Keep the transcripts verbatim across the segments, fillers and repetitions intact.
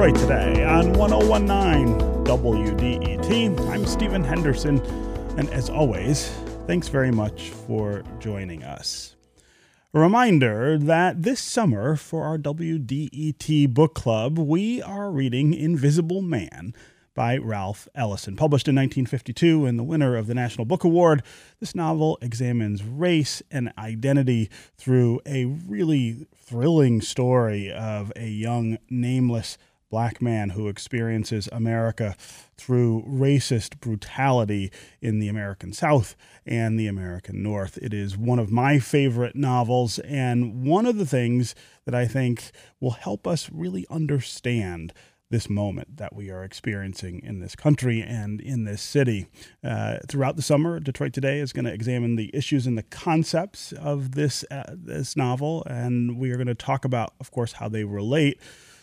Detroit Today on ten nineteen W D E T. I'm Stephen Henderson, and as always, thanks very much for joining us. A reminder that this summer for our W D E T Book Club, we are reading Invisible Man by Ralph Ellison. Published in nineteen fifty-two and the winner of the National Book Award, this novel examines race and identity through a really thrilling story of a young, nameless black man who experiences America through racist brutality in the American South and the American North. It is one of my favorite novels, and one of the things that I think will help us really understand this moment that we are experiencing in this country and in this city. Uh, throughout the summer, Detroit Today is going to examine the issues and the concepts of this uh, this novel, and we are going to talk about, of course, how they relate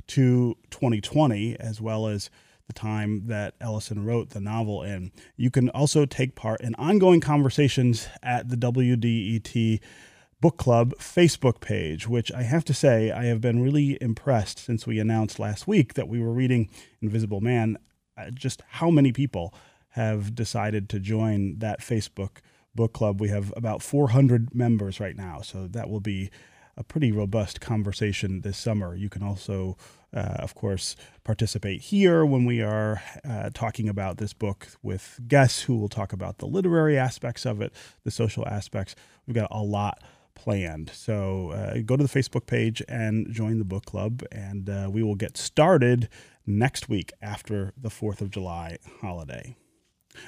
to twenty twenty, as well as the time that Ellison wrote the novel in. You can also take part in ongoing conversations at the W D E T Book Club Facebook page, which I have to say I have been really impressed since we announced last week that we were reading Invisible Man, uh, just how many people have decided to join that Facebook book club. We have about four hundred members right now, so that will be a pretty robust conversation this summer. You can also, uh, of course, participate here when we are uh, talking about this book with guests who will talk about the literary aspects of it, the social aspects. We've got a lot planned. So uh, go to the Facebook page and join the book club, and uh, we will get started next week after the fourth of July holiday.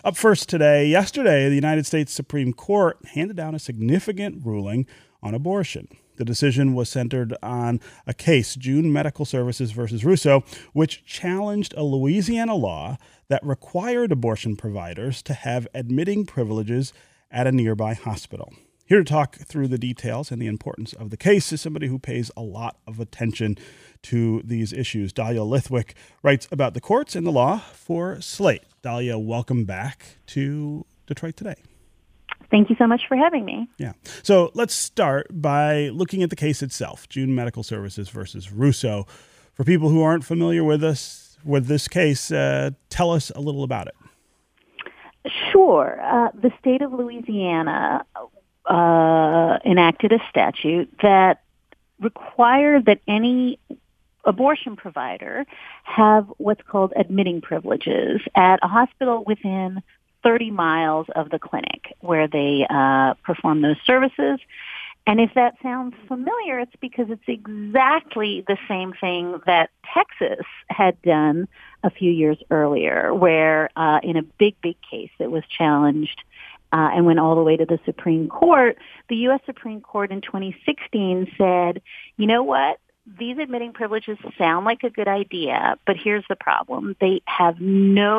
Up first today, yesterday, the United States Supreme Court handed down a significant ruling on abortion. The decision was centered on a case, June Medical Services versus Russo, which challenged a Louisiana law that required abortion providers to have admitting privileges at a nearby hospital. Here to talk through the details and the importance of the case is somebody who pays a lot of attention to these issues. Dahlia Lithwick writes about the courts and the law for Slate. Dahlia, welcome back to Detroit Today. Thank you so much for having me. Yeah. So let's start by looking at the case itself, June Medical Services versus Russo. For people who aren't familiar with us, with this case, uh, tell us a little about it. Sure. Uh, the state of Louisiana Uh, enacted a statute that required that any abortion provider have what's called admitting privileges at a hospital within thirty miles of the clinic where they uh, perform those services. And if that sounds familiar, it's because it's exactly the same thing that Texas had done a few years earlier, where uh, in a big, big case that was challenged Uh, and went all the way to the Supreme Court, the U S Supreme Court in twenty sixteen said, you know what, these admitting privileges sound like a good idea, but here's the problem. They have no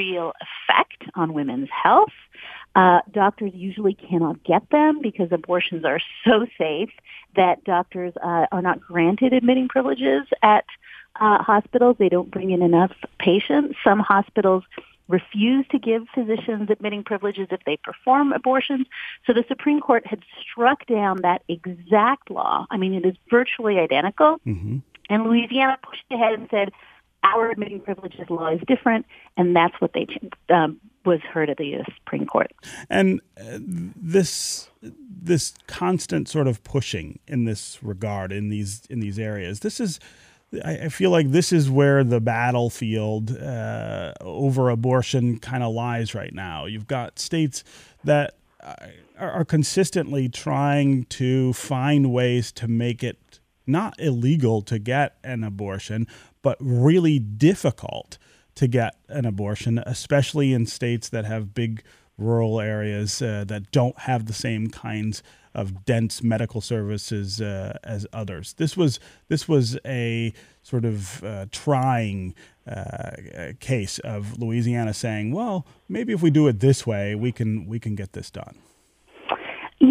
real effect on women's health. Uh, doctors usually cannot get them because abortions are so safe that doctors uh, are not granted admitting privileges at uh, hospitals. They don't bring in enough patients. Some hospitals refuse to give physicians admitting privileges if they perform abortions. So the Supreme Court had struck down that exact law. I mean, it is virtually identical. Mm-hmm. And Louisiana pushed ahead and said, our admitting privileges law is different. And that's what they um, was heard at the U S Supreme Court. And uh, this this constant sort of pushing in this regard, in these in these areas, this is... I feel like this is where the battlefield uh, over abortion kind of lies right now. You've got states that are consistently trying to find ways to make it not illegal to get an abortion, but really difficult to get an abortion, especially in states that have big rural areas uh, that don't have the same kinds of dense medical services uh, as others. This was this was a sort of uh, trying uh, case of Louisiana saying, well, maybe if we do it this way, we can we can get this done.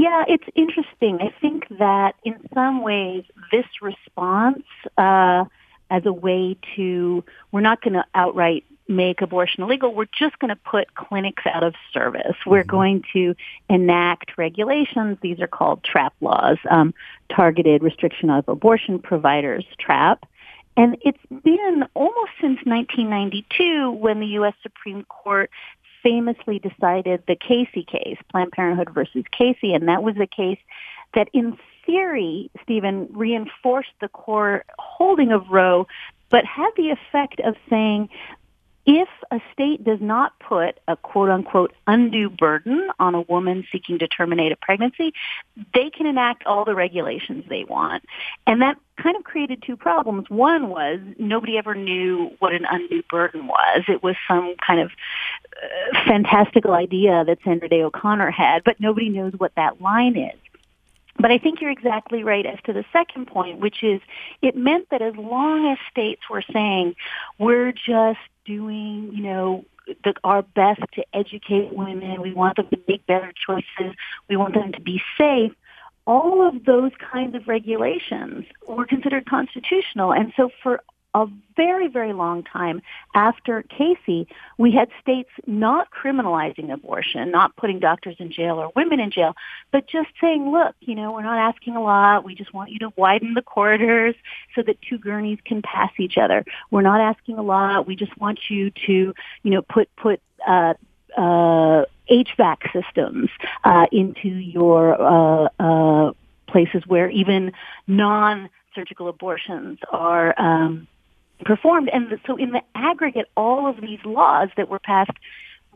Yeah, it's interesting. I think that in some ways this response uh, as a way to, we're not going to outright make abortion illegal, we're just going to put clinics out of service. We're going to enact regulations. These are called TRAP laws, um, Targeted Restriction of Abortion Providers, TRAP. And it's been almost since nineteen ninety-two, when the U S. Supreme Court famously decided the Casey case, Planned Parenthood versus Casey, and that was a case that in theory, Stephen, reinforced the core holding of Roe, but had the effect of saying, if a state does not put a quote-unquote undue burden on a woman seeking to terminate a pregnancy, they can enact all the regulations they want. And that kind of created two problems. One was nobody ever knew what an undue burden was. It was some kind of uh, fantastical idea that Sandra Day O'Connor had, but nobody knows what that line is. But I think you're exactly right as to the second point, which is it meant that as long as states were saying, we're just doing, you know, the, our best to educate women, we want them to make better choices, we want them to be safe, all of those kinds of regulations were considered constitutional. And so for a very, very long time after Casey, we had states not criminalizing abortion, not putting doctors in jail or women in jail, but just saying, look, you know, we're not asking a lot. We just want you to widen the corridors so that two gurneys can pass each other. We're not asking a lot. We just want you to, you know, put, put, uh, uh, H V A C systems, uh, into your, uh, uh, places where even non-surgical abortions are, um, performed. And so in the aggregate, all of these laws that were passed,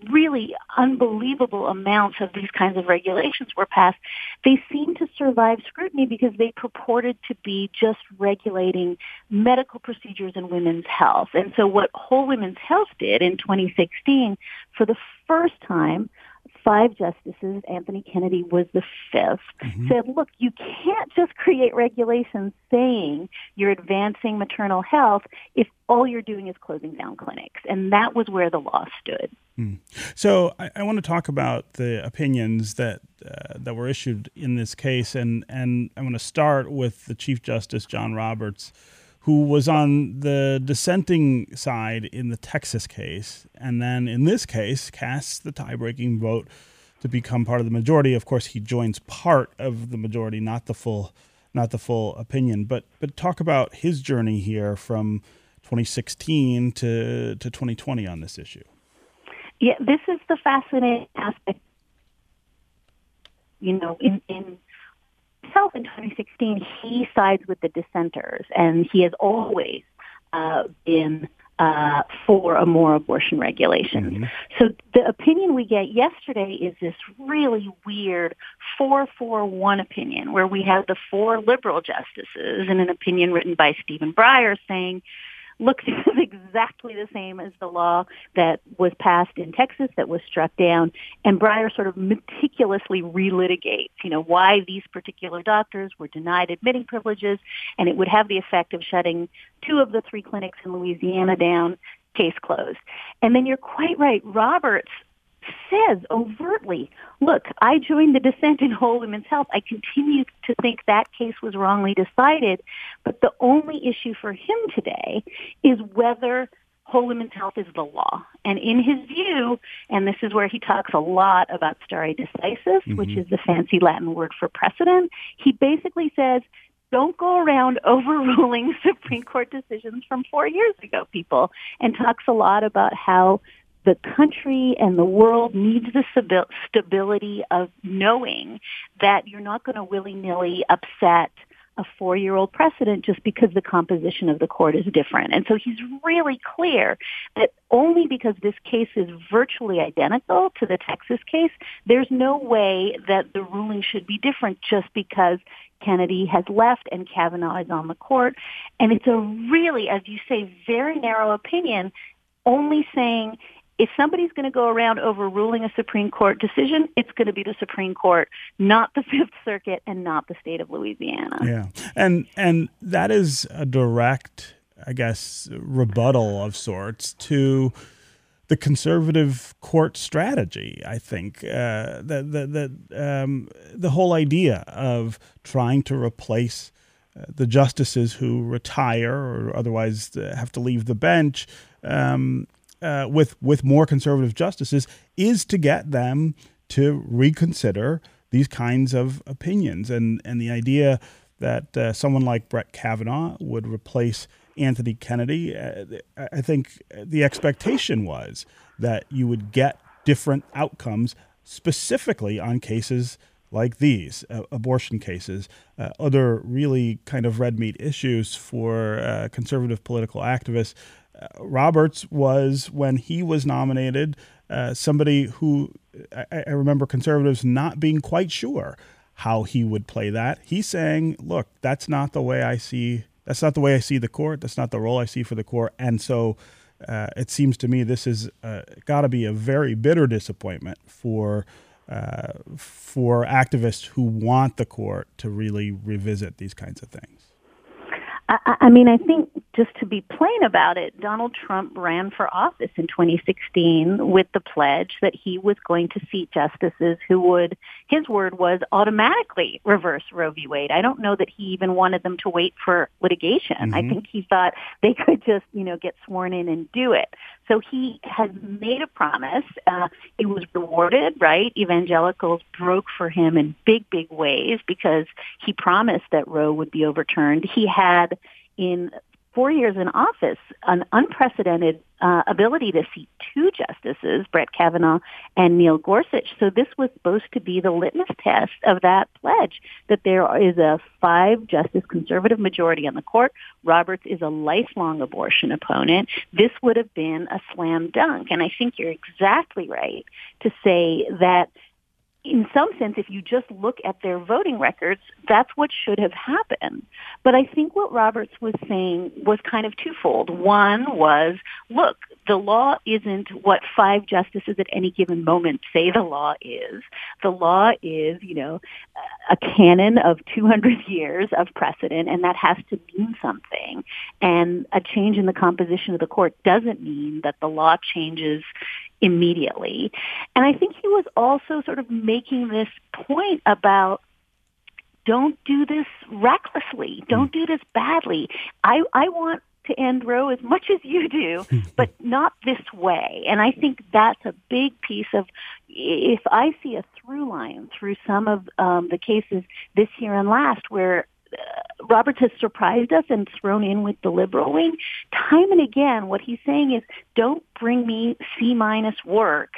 really unbelievable amounts of these kinds of regulations were passed, they seemed to survive scrutiny because they purported to be just regulating medical procedures and women's health. And so what Whole Women's Health did in twenty sixteen, for the first time, five justices, Anthony Kennedy was the fifth, mm-hmm. said, look, you can't just create regulations saying you're advancing maternal health if all you're doing is closing down clinics. And that was where the law stood. Mm. So I, I want to talk about the opinions that uh, that were issued in this case. And, and I want to start with the Chief Justice, John Roberts, who was on the dissenting side in the Texas case, and then in this case casts the tie-breaking vote to become part of the majority. Of course, he joins part of the majority, not the full, not the full opinion. But but talk about his journey here from twenty sixteen to to twenty twenty on this issue. Yeah, this is the fascinating aspect. You know, in in. himself in twenty sixteen, he sides with the dissenters, and he has always uh, been uh, for a more abortion regulations. Mm-hmm. So the opinion we get yesterday is this really weird four four one opinion, where we have the four liberal justices in an opinion written by Stephen Breyer saying, look, this is exactly the same as the law that was passed in Texas that was struck down. And Breyer sort of meticulously relitigates, you know, why these particular doctors were denied admitting privileges, and it would have the effect of shutting two of the three clinics in Louisiana down, case closed. And then you're quite right, Roberts says overtly, look, I joined the dissent in Whole Women's Health. I continue to think that case was wrongly decided, but the only issue for him today is whether Whole Women's Health is the law. And in his view, and this is where he talks a lot about stare decisis, mm-hmm. which is the fancy Latin word for precedent, he basically says, don't go around overruling Supreme Court decisions from four years ago, people, and talks a lot about how the country and the world needs the stability of knowing that you're not going to willy-nilly upset a four-year-old precedent just because the composition of the court is different. And so he's really clear that only because this case is virtually identical to the Texas case, there's no way that the ruling should be different just because Kennedy has left and Kavanaugh is on the court. And it's a really, as you say, very narrow opinion, only saying, if somebody's going to go around overruling a Supreme Court decision, it's going to be the Supreme Court, not the Fifth Circuit, and not the state of Louisiana. Yeah, and and that is a direct, I guess, rebuttal of sorts to the conservative court strategy. I think uh, that that that um, the whole idea of trying to replace uh, the justices who retire or otherwise have to leave the bench. Um, Uh, with with more conservative justices is to get them to reconsider these kinds of opinions. And and the idea that uh, someone like Brett Kavanaugh would replace Anthony Kennedy, uh, I think the expectation was that you would get different outcomes specifically on cases like these, uh, abortion cases, uh, other really kind of red meat issues for uh, conservative political activists. Uh, Roberts was, when he was nominated, uh, somebody who I, I remember conservatives not being quite sure how he would play that. He's saying, look, that's not the way I see, that's not the way I see the court. That's not the role I see for the court. And so uh, it seems to me this is uh, got to be a very bitter disappointment for Uh, for activists who want the court to really revisit these kinds of things? I, I mean, I think, just to be plain about it, Donald Trump ran for office in twenty sixteen with the pledge that he was going to seat justices who would, his word was, automatically reverse Roe v. Wade. I don't know that he even wanted them to wait for litigation. Mm-hmm. I think he thought they could just, you know, get sworn in and do it. So he has made a promise. Uh, he was rewarded, right? Evangelicals broke for him in big, big ways because he promised that Roe would be overturned. He had, in four years in office, an unprecedented uh, ability to seat two justices, Brett Kavanaugh and Neil Gorsuch. So this was supposed to be the litmus test of that pledge, that there is a five-justice conservative majority on the court. Roberts is a lifelong abortion opponent. This would have been a slam dunk. And I think you're exactly right to say that, in some sense, if you just look at their voting records, that's what should have happened. But I think what Roberts was saying was kind of twofold. One was, look, the law isn't what five justices at any given moment say the law is. The law is, you know, a canon of two hundred years of precedent, and that has to mean something. And a change in the composition of the court doesn't mean that the law changes immediately. And I think he was also sort of making this point about, don't do this recklessly. Don't do this badly. I, I want to end Roe as much as you do, but not this way. And I think that's a big piece of, if I see a through line through some of um, the cases this year and last where uh, Roberts has surprised us and thrown in with the liberal wing, time and again, what he's saying is, don't bring me C-minus work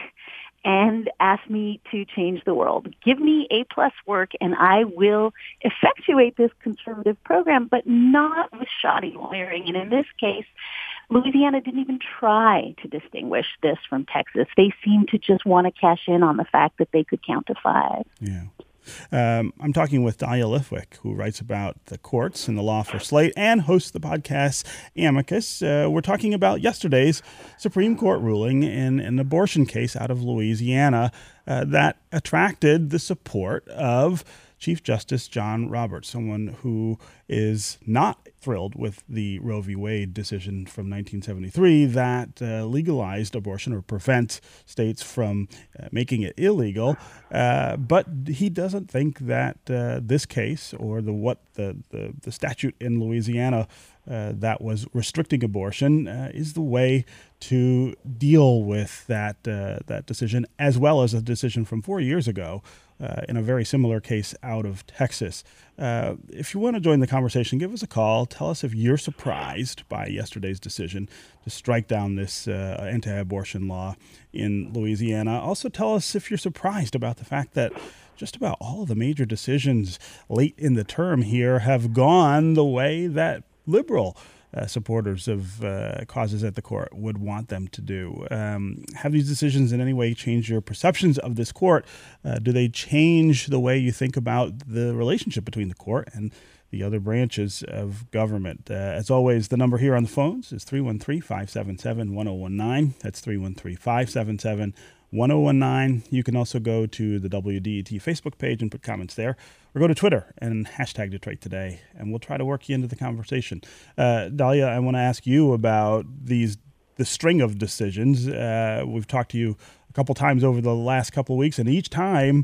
and ask me to change the world. Give me A-plus work, and I will effectuate this conservative program, but not with shoddy lawyering. And in this case, Louisiana didn't even try to distinguish this from Texas. They seemed to just want to cash in on the fact that they could count to five. Yeah. Um, I'm talking with Dahlia Lithwick, who writes about the courts and the law for Slate and hosts the podcast Amicus. Uh, we're talking about yesterday's Supreme Court ruling in an abortion case out of Louisiana uh, that attracted the support of Chief Justice John Roberts, someone who is not thrilled with the Roe v. Wade decision from nineteen seventy-three that uh, legalized abortion or prevents states from uh, making it illegal. Uh, but he doesn't think that uh, this case or the what the, the, the statute in Louisiana uh, that was restricting abortion uh, is the way to deal with that uh, that decision, as well as a decision from four years ago Uh, in a very similar case out of Texas. Uh, if you want to join the conversation, give us a call. Tell us if you're surprised by yesterday's decision to strike down this uh, anti-abortion law in Louisiana. Also tell us if you're surprised about the fact that just about all of the major decisions late in the term here have gone the way that liberal Uh, supporters of uh, causes at the court would want them to do. Um, have these decisions in any way changed your perceptions of this court? Uh, do they change the way you think about the relationship between the court and the other branches of government? Uh, as always, the number here on the phones is three one three, five seven seven, one zero one nine. That's three one three, five seven seven, one zero one nine. You can also go to the W D E T Facebook page and put comments there. Or go to Twitter and hashtag Detroit Today, and we'll try to work you into the conversation. Uh, Dahlia, I want to ask you about these the string of decisions. Uh, we've talked to you a couple times over the last couple of weeks, and each time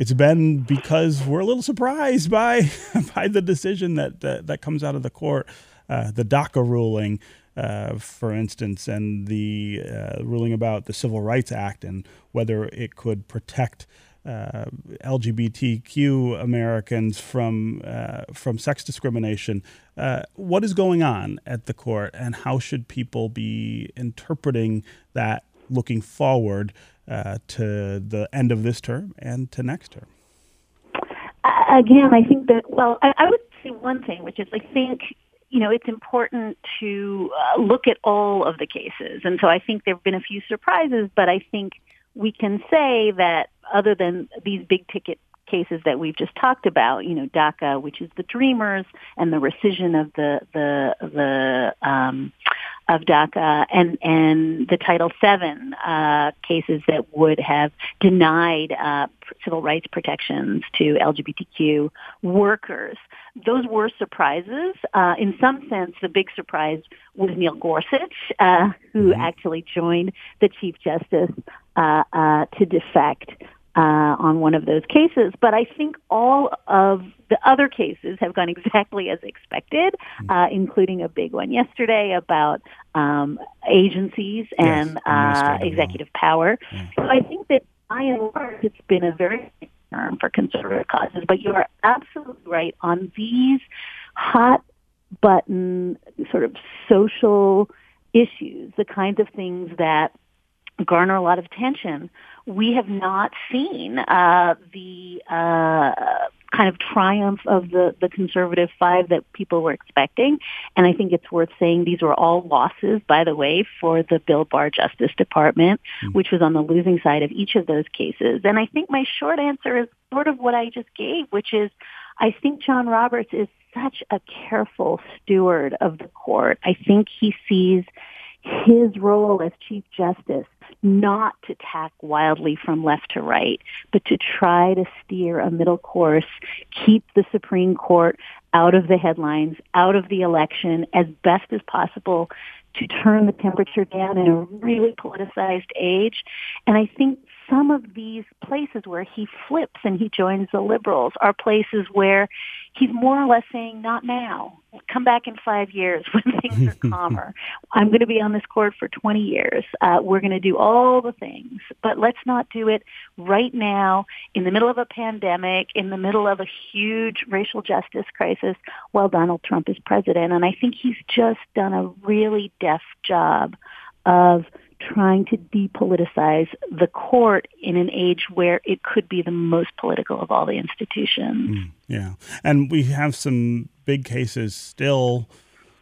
it's been because we're a little surprised by by the decision that that, that comes out of the court, uh, the DACA ruling, uh, for instance, and the uh, ruling about the Civil Rights Act and whether it could protect uh, L G B T Q Americans from uh, from sex discrimination. Uh, what is going on at the court, and how should people be interpreting that looking forward uh, to the end of this term and to next term? Again, I think that, well, I, I would say one thing, which is I think, you know, it's important to uh, look at all of the cases. And so I think there have been a few surprises, but I think we can say that other than these big ticket cases that we've just talked about, you know, DACA, which is the Dreamers, and the rescission of the, the, the, um, of DACA, and, and the Title seven uh, cases that would have denied uh, civil rights protections to L G B T Q workers. Those were surprises. Uh, in some sense, the big surprise was Neil Gorsuch, uh, who actually joined the Chief Justice uh, uh, to defect uh, on one of those cases. But I think all of the other cases have gone exactly as expected, uh, including a big one yesterday about um, agencies and yes, uh, executive law. Power. Yeah. So I think that by and large, it's been a very big term for conservative causes. But you are absolutely right on these hot button sort of social issues, the kinds of things that garner a lot of attention. We have not seen uh, the uh, kind of triumph of the, the conservative five that people were expecting. And I think it's worth saying these were all losses, by the way, for the Bill Barr Justice Department, mm-hmm. which was on the losing side of each of those cases. And I think my short answer is sort of what I just gave, which is I think John Roberts is such a careful steward of the court. I think he sees his role as Chief Justice not to tack wildly from left to right, but to try to steer a middle course, keep the Supreme Court out of the headlines, out of the election as best as possible, to turn the temperature down in a really politicized age. And I think some of these places where he flips and he joins the liberals are places where he's more or less saying, not now. Come back in five years when things are calmer. I'm going to be on this court for twenty years. Uh, we're going to do all the things, but let's not do it right now in the middle of a pandemic, in the middle of a huge racial justice crisis while Donald Trump is president. And I think he's just done a really deft job of trying to depoliticize the court in an age where it could be the most political of all the institutions. Mm, yeah. And we have some big cases still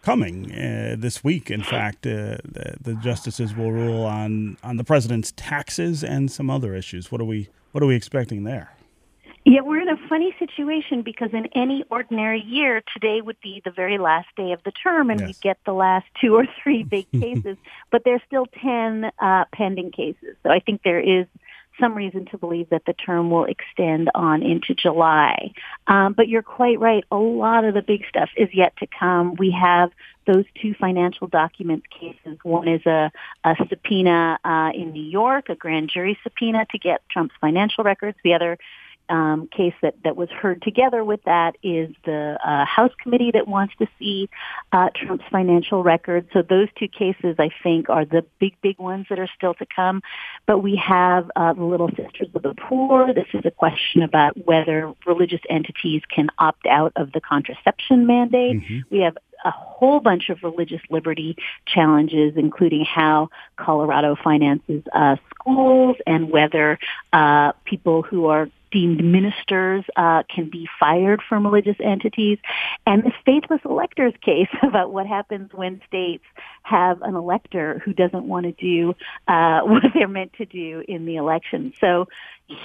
coming uh, this week. In fact, uh, the, the justices will rule on, on the president's taxes and some other issues. What are we, what are we expecting there? Yeah, we're in a funny situation because in any ordinary year, today would be the very last day of the term, and yes. we get the last two or three big cases, but there's still ten uh, pending cases. So I think there is some reason to believe that the term will extend on into July. Um, but you're quite right. A lot of the big stuff is yet to come. We have those two financial documents cases. One is a, a subpoena uh, in New York, a grand jury subpoena to get Trump's financial records. The other Um, case that, that was heard together with that is the uh, House committee that wants to see uh, Trump's financial records. So those two cases, I think, are the big, big ones that are still to come. But we have uh, the Little Sisters of the Poor. This is a question about whether religious entities can opt out of the contraception mandate. Mm-hmm. We have a whole bunch of religious liberty challenges, including how Colorado finances uh, schools and whether uh, people who are deemed ministers uh, can be fired from religious entities, and the stateless electors case about what happens when states have an elector who doesn't want to do uh, what they're meant to do in the election. So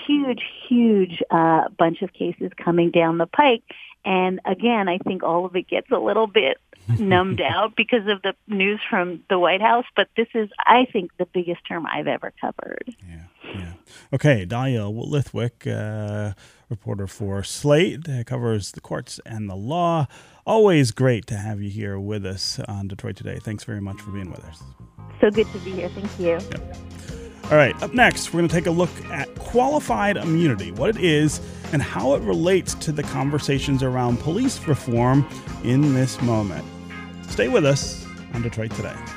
huge, huge uh, bunch of cases coming down the pike. And again, I think all of it gets a little bit numbed out because of the news from the White House. But this is, I think, the biggest term I've ever covered. Yeah, yeah. Okay, Dahlia Lithwick, uh, reporter for Slate, uh, covers the courts and the law. Always great to have you here with us on Detroit Today. Thanks very much for being with us. So good to be here. Thank you. Yep. All right, up next, we're going to take a look at qualified immunity, what it is, and how it relates to the conversations around police reform in this moment. Stay with us on Detroit Today.